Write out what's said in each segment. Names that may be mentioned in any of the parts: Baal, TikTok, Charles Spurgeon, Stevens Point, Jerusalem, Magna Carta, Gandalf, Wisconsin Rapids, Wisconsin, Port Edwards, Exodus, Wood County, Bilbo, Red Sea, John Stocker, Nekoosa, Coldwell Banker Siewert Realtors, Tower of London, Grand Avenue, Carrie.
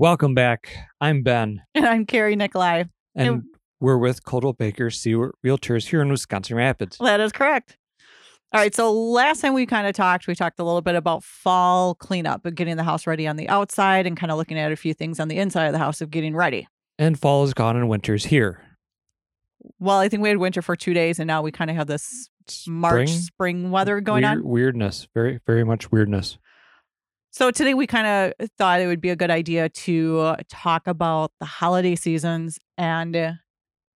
Welcome back. I'm Ben. And I'm Carrie Nikolai. And we're with Coldwell Banker Siewert Realtors here in Wisconsin Rapids. That is correct. All right. So last time we talked a little bit about fall cleanup and getting the house ready on the outside and kind of looking at a few things on the inside of the house of getting ready. And fall is gone and winter's here. Well, I think we had winter for 2 days and now we kind of have this spring weather going on. Weirdness. Very, very much weirdness. So today we kind of thought it would be a good idea to talk about the holiday seasons and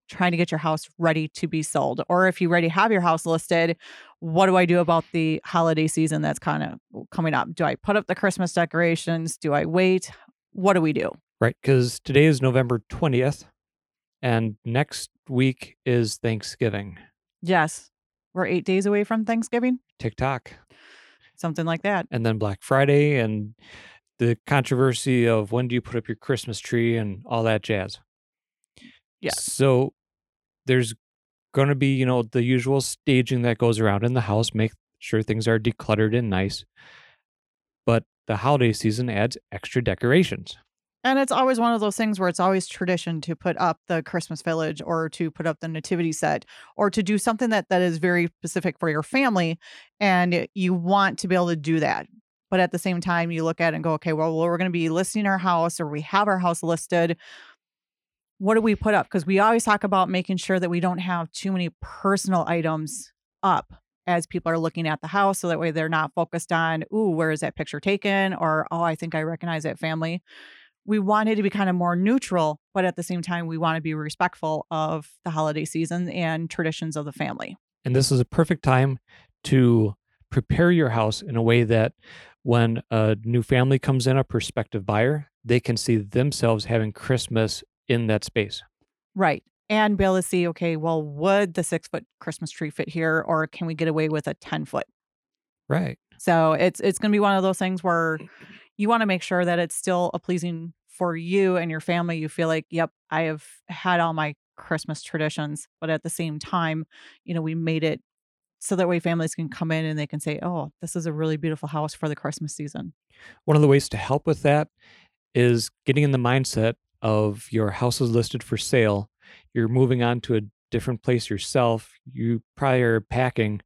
trying to get your house ready to be sold. Or if you already have your house listed, what do I do about the holiday season that's kind of coming up? Do I put up the Christmas decorations? Do I wait? What do we do? Right, because today is November 20th and next week is Thanksgiving. Yes, we're 8 days away from Thanksgiving. TikTok. Something like that. And then Black Friday and the controversy of when do you put up your Christmas tree and all that jazz. Yeah. So there's going to be, the usual staging that goes around in the house, make sure things are decluttered and nice. But the holiday season adds extra decorations. And it's always one of those things where it's always tradition to put up the Christmas village or to put up the nativity set or to do something that is very specific for your family. And you want to be able to do that. But at the same time, you look at it and go, okay, well, we're going to be listing our house or we have our house listed. What do we put up? Because we always talk about making sure that we don't have too many personal items up as people are looking at the house. So that way they're not focused on, ooh, where is that picture taken? Or, oh, I think I recognize that family. We want it to be kind of more neutral, but at the same time, we want to be respectful of the holiday season and traditions of the family. And this is a perfect time to prepare your house in a way that when a new family comes in, a prospective buyer, they can see themselves having Christmas in that space. Right. And be able to see, okay, well, would the 6-foot Christmas tree fit here, or can we get away with a 10-foot? Right. So it's going to be one of those things where you want to make sure that it's still a pleasing for you and your family. You feel like, yep, I have had all my Christmas traditions, but at the same time, we made it so that way families can come in and they can say, oh, this is a really beautiful house for the Christmas season. One of the ways to help with that is getting in the mindset of your house is listed for sale. You're moving on to a different place yourself. You probably are packing.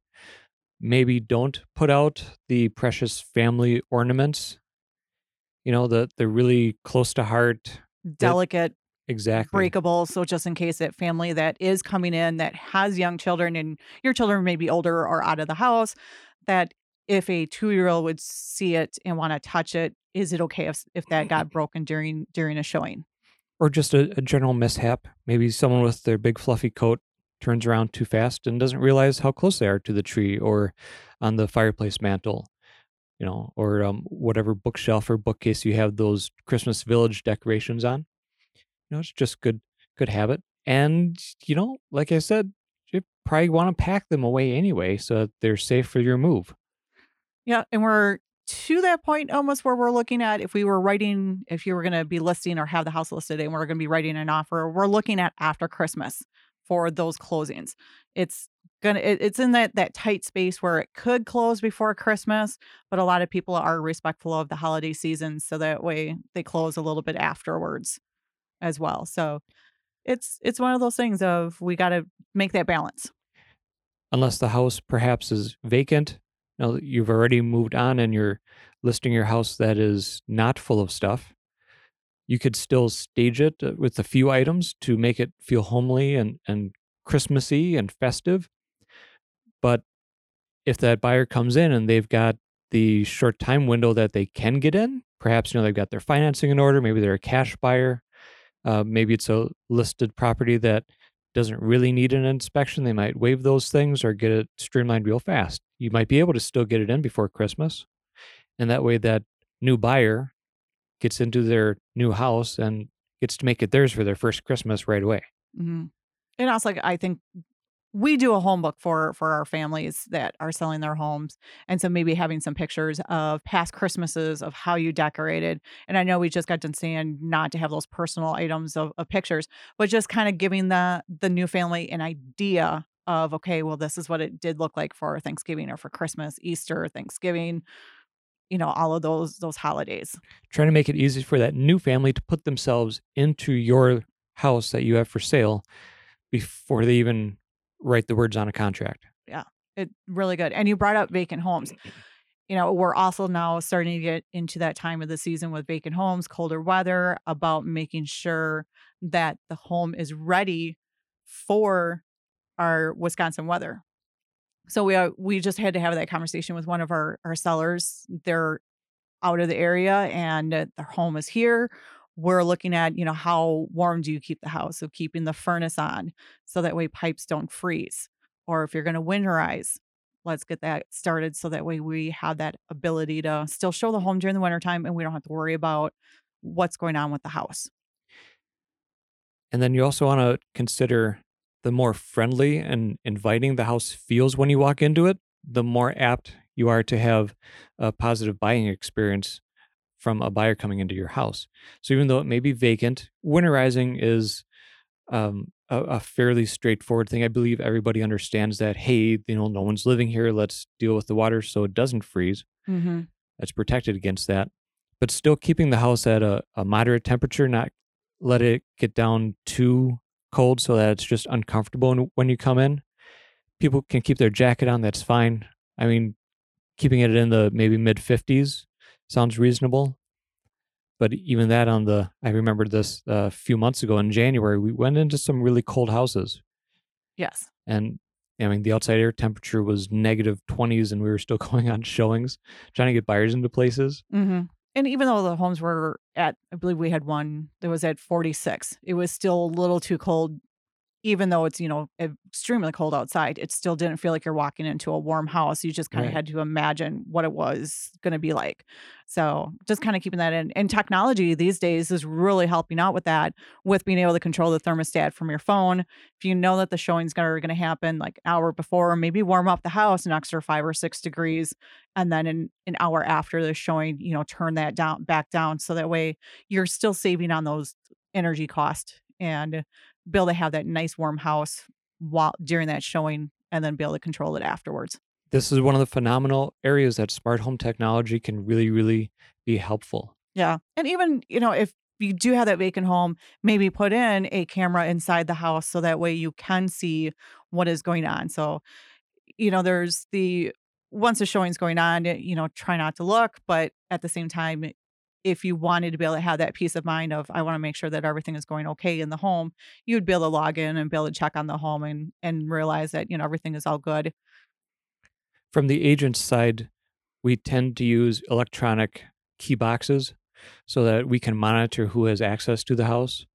Maybe don't put out the precious family ornaments. The really close to heart. Delicate. Exactly. Breakable. So just in case that family that is coming in that has young children and your children may be older or out of the house, that if a 2-year-old would see it and want to touch it, is it okay if that got broken during a showing? Or just a general mishap. Maybe someone with their big fluffy coat turns around too fast and doesn't realize how close they are to the tree or on the fireplace mantle. Or whatever bookshelf or bookcase you have those Christmas village decorations on. It's just good habit. And, like I said, you probably want to pack them away anyway so that they're safe for your move. Yeah, and we're to that point almost where we're looking at if you were going to be listing or have the house listed and we're going to be writing an offer, we're looking at after Christmas for those closings. It's in that tight space where it could close before Christmas, but a lot of people are respectful of the holiday season, so that way they close a little bit afterwards as well. So it's one of those things of we got to make that balance. Unless the house perhaps is vacant, you've already moved on and you're listing your house that is not full of stuff, you could still stage it with a few items to make it feel homely and Christmassy and festive. But if that buyer comes in and they've got the short time window that they can get in, perhaps, they've got their financing in order. Maybe they're a cash buyer. Maybe it's a listed property that doesn't really need an inspection. They might waive those things or get it streamlined real fast. You might be able to still get it in before Christmas. And that way that new buyer gets into their new house and gets to make it theirs for their first Christmas right away. Mm-hmm. And also, I think we do a home book for our families that are selling their homes. And so maybe having some pictures of past Christmases of how you decorated. And I know we just got done saying not to have those personal items of pictures, but just kind of giving the new family an idea of, okay, well, this is what it did look like for Thanksgiving or for Christmas, Easter, Thanksgiving, you know, all of those holidays. Trying to make it easy for that new family to put themselves into your house that you have for sale before they even write the words on a contract. Yeah, it's really good. And you brought up vacant homes. You know, we're also now starting to get into that time of the season with vacant homes, colder weather, about making sure that the home is ready for our Wisconsin weather. So we just had to have that conversation with one of our sellers. They're out of the area and their home is here. We're looking at, you know, how warm do you keep the house? So keeping the furnace on so that way pipes don't freeze. Or if you're going to winterize, let's get that started so that way we have that ability to still show the home during the wintertime and we don't have to worry about what's going on with the house. And then you also want to consider the more friendly and inviting the house feels when you walk into it, the more apt you are to have a positive buying experience from a buyer coming into your house. So even though it may be vacant, winterizing is a fairly straightforward thing. I believe everybody understands that, hey, you know, no one's living here. Let's deal with the water so it doesn't freeze. Mm-hmm. That's protected against that. But still keeping the house at a moderate temperature, not let it get down too cold so that it's just uncomfortable when you come in. People can keep their jacket on. That's fine. I mean, keeping it in the maybe mid-50s sounds reasonable. But even that I remember this a few months ago in January, we went into some really cold houses. Yes. And I mean, the outside air temperature was negative 20s and we were still going on showings, trying to get buyers into places. Mm-hmm. And even though the homes were at, I believe we had one that was at 46, it was still a little too cold. Even though it's, you know, extremely cold outside, it still didn't feel like you're walking into a warm house. You just kind of had to imagine what it was going to be like. So just kind of keeping that in. And technology these days is really helping out with that, with being able to control the thermostat from your phone. If you know that the showings are going to happen like an hour before, maybe warm up the house an extra 5 or 6 degrees. And then an hour after the showing, you know, turn that back down. So that way you're still saving on those energy costs and be able to have that nice warm house while during that showing and then be able to control it afterwards. This is one of the phenomenal areas that smart home technology can really, really be helpful. Yeah. And even, you know, if you do have that vacant home, maybe put in a camera inside the house so that way you can see what is going on. So, you know, once the showing's going on, you know, try not to look, but at the same time, if you wanted to be able to have that peace of mind of, I want to make sure that everything is going okay in the home, you'd be able to log in and be able to check on the home and realize that, you know, everything is all good. From the agent's side, we tend to use electronic key boxes so that we can monitor who has access to the house.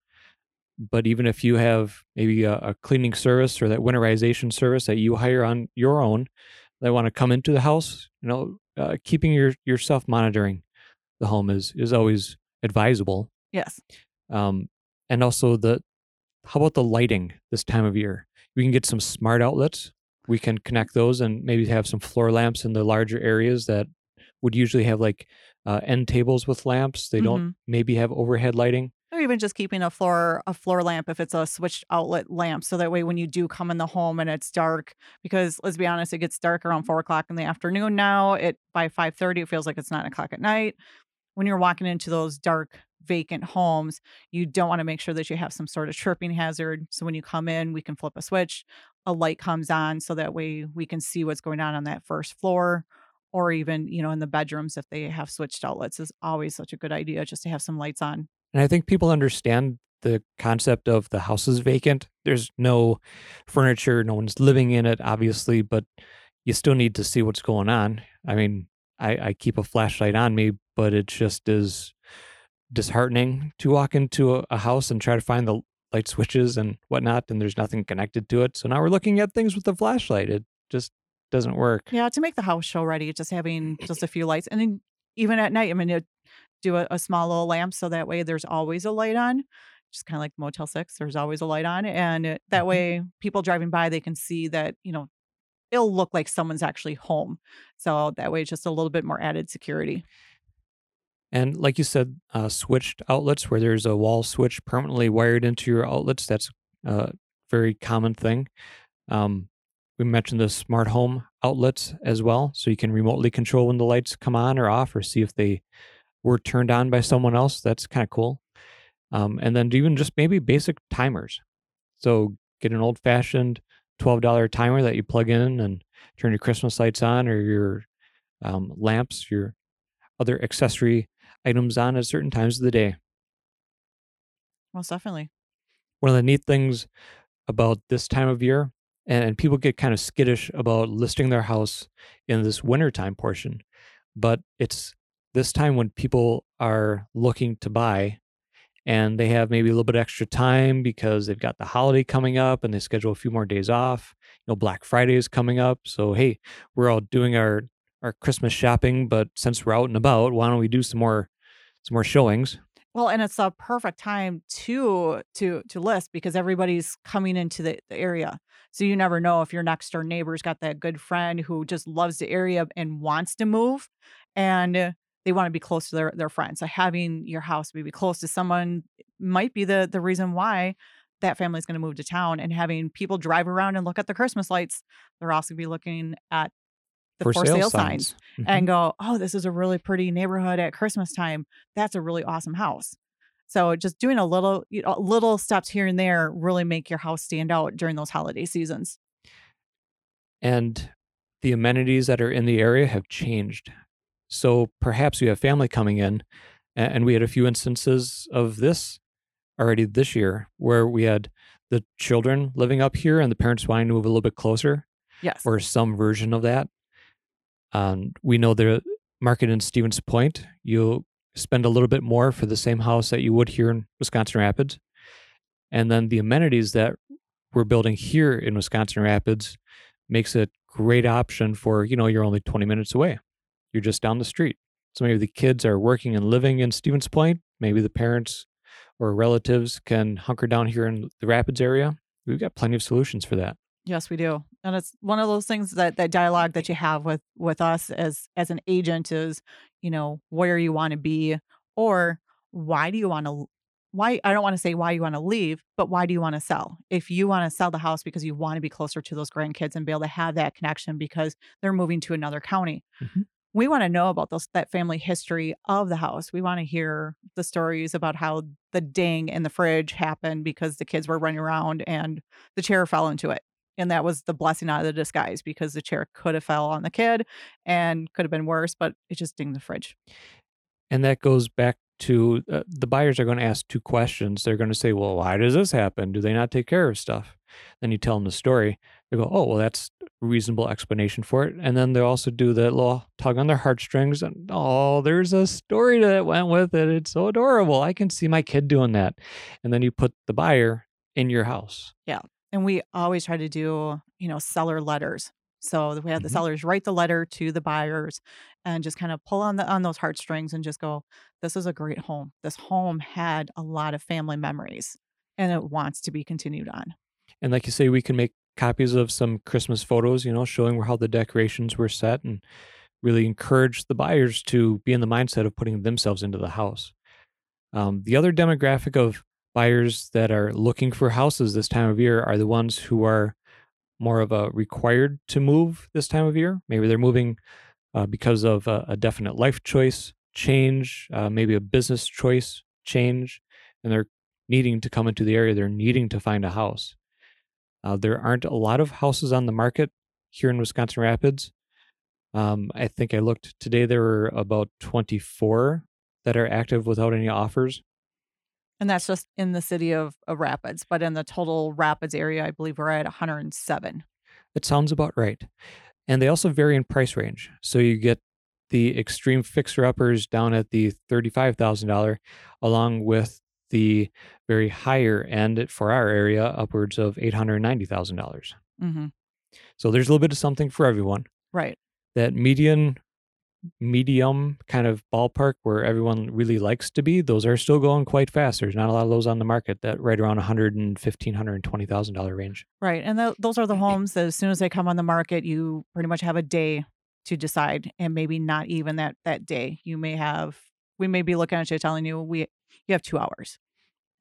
But even if you have maybe a cleaning service or that winterization service that you hire on your own, they want to come into the house, you know, keeping yourself monitoring the home is always advisable. Yes. And also how about the lighting this time of year? We can get some smart outlets. We can connect those and maybe have some floor lamps in the larger areas that would usually have like end tables with lamps. They don't maybe have overhead lighting. Or even just keeping a floor lamp if it's a switched outlet lamp. So that way when you do come in the home and it's dark, because let's be honest, it gets dark around 4 o'clock in the afternoon now. By 5:30, it feels like it's 9 o'clock at night. When you're walking into those dark, vacant homes, you don't want to make sure that you have some sort of tripping hazard. So when you come in, we can flip a switch, a light comes on so that way we can see what's going on that first floor, or even, you know, in the bedrooms if they have switched outlets is always such a good idea just to have some lights on. And I think people understand the concept of the house is vacant. There's no furniture, no one's living in it, obviously, but you still need to see what's going on. I mean, I keep a flashlight on me, but it just is disheartening to walk into a house and try to find the light switches and whatnot, and there's nothing connected to it. So now we're looking at things with the flashlight. It just doesn't work. Yeah, to make the house show ready, just having just a few lights. And then even at night, I mean, do a small little lamp so that way there's always a light on. Just kind of like Motel 6, there's always a light on. And that way people driving by, they can see that, you know, it'll look like someone's actually home. So that way it's just a little bit more added security. And like you said, switched outlets where there's a wall switch permanently wired into your outlets, that's a very common thing. We mentioned the smart home outlets as well. So you can remotely control when the lights come on or off, or see if they were turned on by someone else. That's kind of cool. And then even just maybe basic timers. So get an old-fashioned $12 timer that you plug in and turn your Christmas lights on, or your lamps, your other accessory items on at certain times of the day. Most definitely. One of the neat things about this time of year, and people get kind of skittish about listing their house in this wintertime portion, but it's this time when people are looking to buy and they have maybe a little bit extra time because they've got the holiday coming up and they schedule a few more days off. You know, Black Friday is coming up. So, hey, we're all doing our Christmas shopping, but since we're out and about, why don't we do some more showings? Well, and it's a perfect time to list because everybody's coming into the area. So you never know if your next door neighbor's got that good friend who just loves the area and wants to move, and they want to be close to their friends. So having your house maybe close to someone might be the reason why that family's going to move to town. And having people drive around and look at the Christmas lights, they're also going to be looking at the for sale signs and go, oh, this is a really pretty neighborhood at Christmas time. That's a really awesome house. So just doing a little, little steps here and there really make your house stand out during those holiday seasons. And the amenities that are in the area have changed. So perhaps you have family coming in, and we had a few instances of this already this year where we had the children living up here and the parents wanting to move a little bit closer. Yes. Or some version of that. We know the market in Stevens Point, you'll spend a little bit more for the same house that you would here in Wisconsin Rapids. And then the amenities that we're building here in Wisconsin Rapids makes it a great option for, you're only 20 minutes away. You're just down the street. So maybe the kids are working and living in Stevens Point. Maybe the parents or relatives can hunker down here in the Rapids area. We've got plenty of solutions for that. Yes, we do. And it's one of those things that dialogue that you have with us as an agent is, where you want to be, or I don't want to say why you want to leave, but why do you want to sell? If you want to sell the house because you want to be closer to those grandkids and be able to have that connection because they're moving to another county. Mm-hmm. We want to know about that family history of the house. We want to hear the stories about how the ding in the fridge happened because the kids were running around and the chair fell into it. And that was the blessing out of the disguise because the chair could have fell on the kid and could have been worse, but it just dinged the fridge. And that goes back to the buyers are going to ask two questions. They're going to say, well, why does this happen? Do they not take care of stuff? Then you tell them the story. They go, oh, well, that's a reasonable explanation for it. And then they'll also do that little tug on their heartstrings. And there's a story that went with it. It's so adorable. I can see my kid doing that. And then you put the buyer in your house. Yeah. And we always try to do, seller letters. So we have the sellers write the letter to the buyers and just kind of pull on those heartstrings and just go, this is a great home. This home had a lot of family memories and it wants to be continued on. And like you say, we can make copies of some Christmas photos, showing how the decorations were set, and really encourage the buyers to be in the mindset of putting themselves into the house. The other demographic of buyers that are looking for houses this time of year are the ones who are more of a required to move this time of year. Maybe they're moving because of a definite life choice change, maybe a business choice change, and they're needing to come into the area. They're needing to find a house. There aren't a lot of houses on the market here in Wisconsin Rapids. I think I looked today, there were about 24 that are active without any offers. And that's just in the city of Rapids. But in the total Rapids area, I believe we're at 107. That sounds about right. And they also vary in price range. So you get the extreme fixer-uppers down at the $35,000, along with the very higher end for our area, upwards of $890,000. Mm-hmm. So there's a little bit of something for everyone. Right. That medium kind of ballpark where everyone really likes to be, those are still going quite fast. There's not a lot of those on the market that right around $115,000, $120,000 range. Right. And those are the homes that as soon as they come on the market, you pretty much have a day to decide, and maybe not even that day. We may be looking at you telling you you have 2 hours.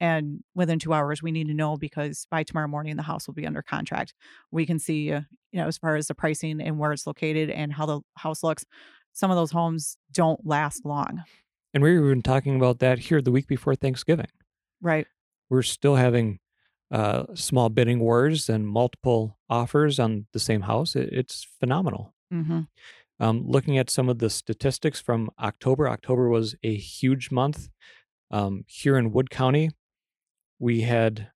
And within 2 hours, we need to know, because by tomorrow morning, the house will be under contract. We can see, as far as the pricing and where it's located and how the house looks, some of those homes don't last long. And we were even talking about that here the week before Thanksgiving. Right. We're still having small bidding wars and multiple offers on the same house. It's phenomenal. Mm-hmm. Looking at some of the statistics from October was a huge month. Here in Wood County, we had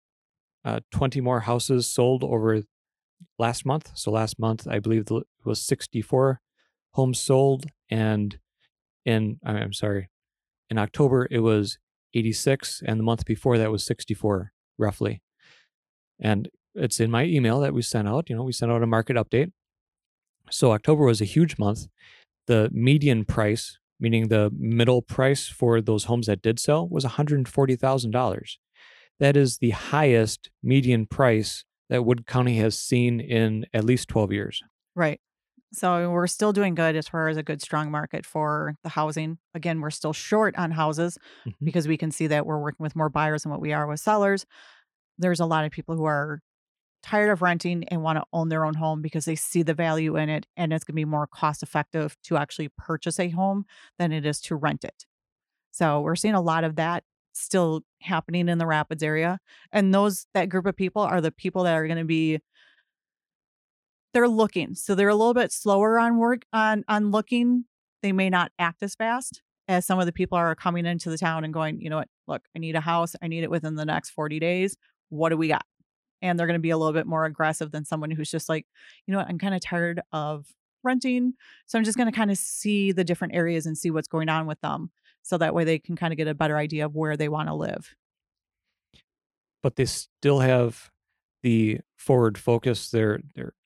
20 more houses sold over last month. So last month, I believe it was 64 homes sold. And in October, it was 86. And the month before that was 64, roughly. And it's in my email that we sent out. We sent out a market update. So October was a huge month. The median price, meaning the middle price for those homes that did sell, was $140,000. That is the highest median price that Wood County has seen in at least 12 years. Right. So we're still doing good as far as a good, strong market for the housing. Again, we're still short on houses because we can see that we're working with more buyers than what we are with sellers. There's a lot of people who are tired of renting and want to own their own home because they see the value in it, and it's going to be more cost effective to actually purchase a home than it is to rent it. So we're seeing a lot of that still happening in the Rapids area. And that group of people are the people that are going to be, they're looking. So they're a little bit slower on work, on looking. They may not act as fast as some of the people are coming into the town and going, you know what, look, I need a house. I need it within the next 40 days. What do we got? And they're going to be a little bit more aggressive than someone who's just like, you know what, I'm kind of tired of renting. So I'm just going to kind of see the different areas and see what's going on with them. So that way they can kind of get a better idea of where they want to live. But they still have the forward focus. They're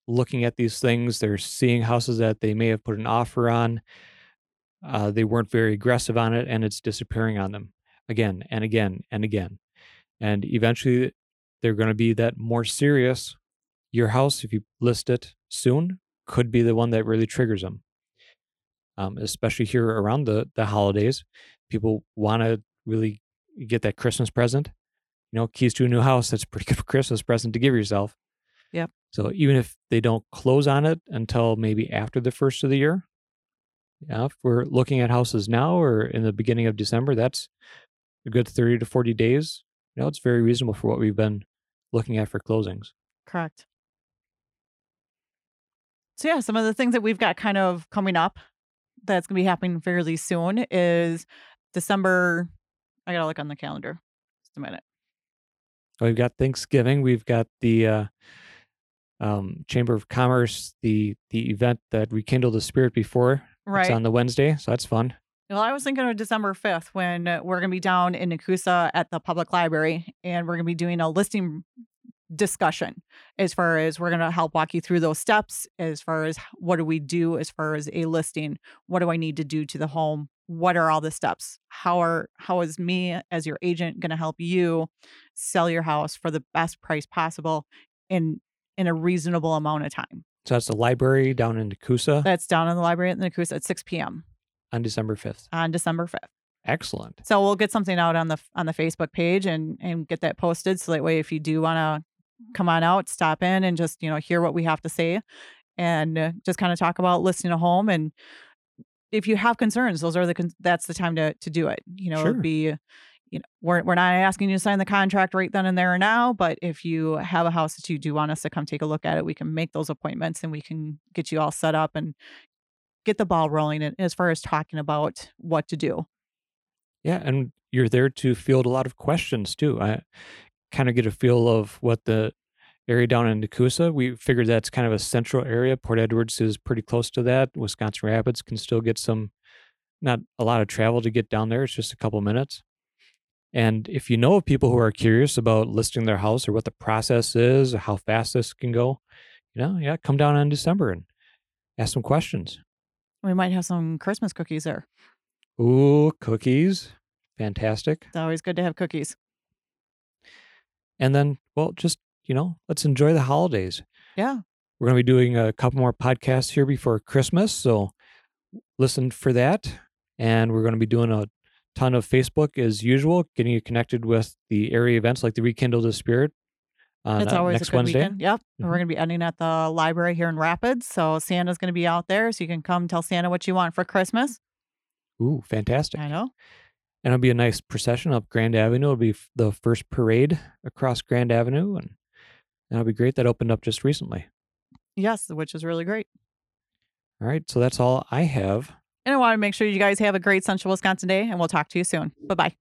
looking at these things. They're seeing houses that they may have put an offer on. They weren't very aggressive on it, and it's disappearing on them again and again and again. And eventually, they're going to be that more serious. Your house, if you list it soon, could be the one that really triggers them. Especially here around the holidays, people want to really get that Christmas present. Keys to a new house, that's a pretty good Christmas present to give yourself. Yep. So even if they don't close on it until maybe after the first of the year, if we're looking at houses now or in the beginning of December, that's a good 30 to 40 days. It's very reasonable for what we've been looking at for closings. Correct. So yeah, some of the things that we've got kind of coming up that's going to be happening fairly soon is December. I got to look on the calendar. Just a minute. We've got Thanksgiving. We've got the Chamber of Commerce, the event that Rekindle the Spirit before. Right. It's on the Wednesday, so that's fun. Well, I was thinking of December 5th when we're going to be down in Nekoosa at the public library, and we're going to be doing a listing discussion as far as we're going to help walk you through those steps as far as what do we do as far as a listing? What do I need to do to the home? What are all the steps? How is me as your agent going to help you sell your house for the best price possible in a reasonable amount of time? So that's the library down in Nekoosa? That's down in the library at Nekoosa at 6 p.m. On December 5th. Excellent. So we'll get something out on the Facebook page and get that posted. So that way, if you do want to come on out, stop in and just, hear what we have to say and just kind of talk about listing a home. And if you have concerns, that's the time to do it. Sure. It'd be, we're not asking you to sign the contract right then and there or now, but if you have a house that you do want us to come take a look at it, we can make those appointments and we can get you all set up and get the ball rolling as far as talking about what to do. Yeah. And you're there to field a lot of questions too. I kind of get a feel of what the area down in Nekoosa, we figured that's kind of a central area. Port Edwards is pretty close to that. Wisconsin Rapids can still get not a lot of travel to get down there. It's just a couple minutes. And if you know of people who are curious about listing their house or what the process is, or how fast this can go, come down in December and ask some questions. We might have some Christmas cookies there. Ooh, cookies. Fantastic. It's always good to have cookies. And then, let's enjoy the holidays. Yeah. We're going to be doing a couple more podcasts here before Christmas, so listen for that. And we're going to be doing a ton of Facebook as usual, getting you connected with the area events like the Rekindle the Spirit. It's always next a good Wednesday. Weekend. Yep. Mm-hmm. And we're going to be ending at the library here in Rapids. So Santa's going to be out there. So you can come tell Santa what you want for Christmas. Ooh, fantastic. I know. And it'll be a nice procession up Grand Avenue. It'll be the first parade across Grand Avenue. And that'll be great. That opened up just recently. Yes, which is really great. All right. So that's all I have. And I want to make sure you guys have a great Central Wisconsin day, and we'll talk to you soon. Bye-bye.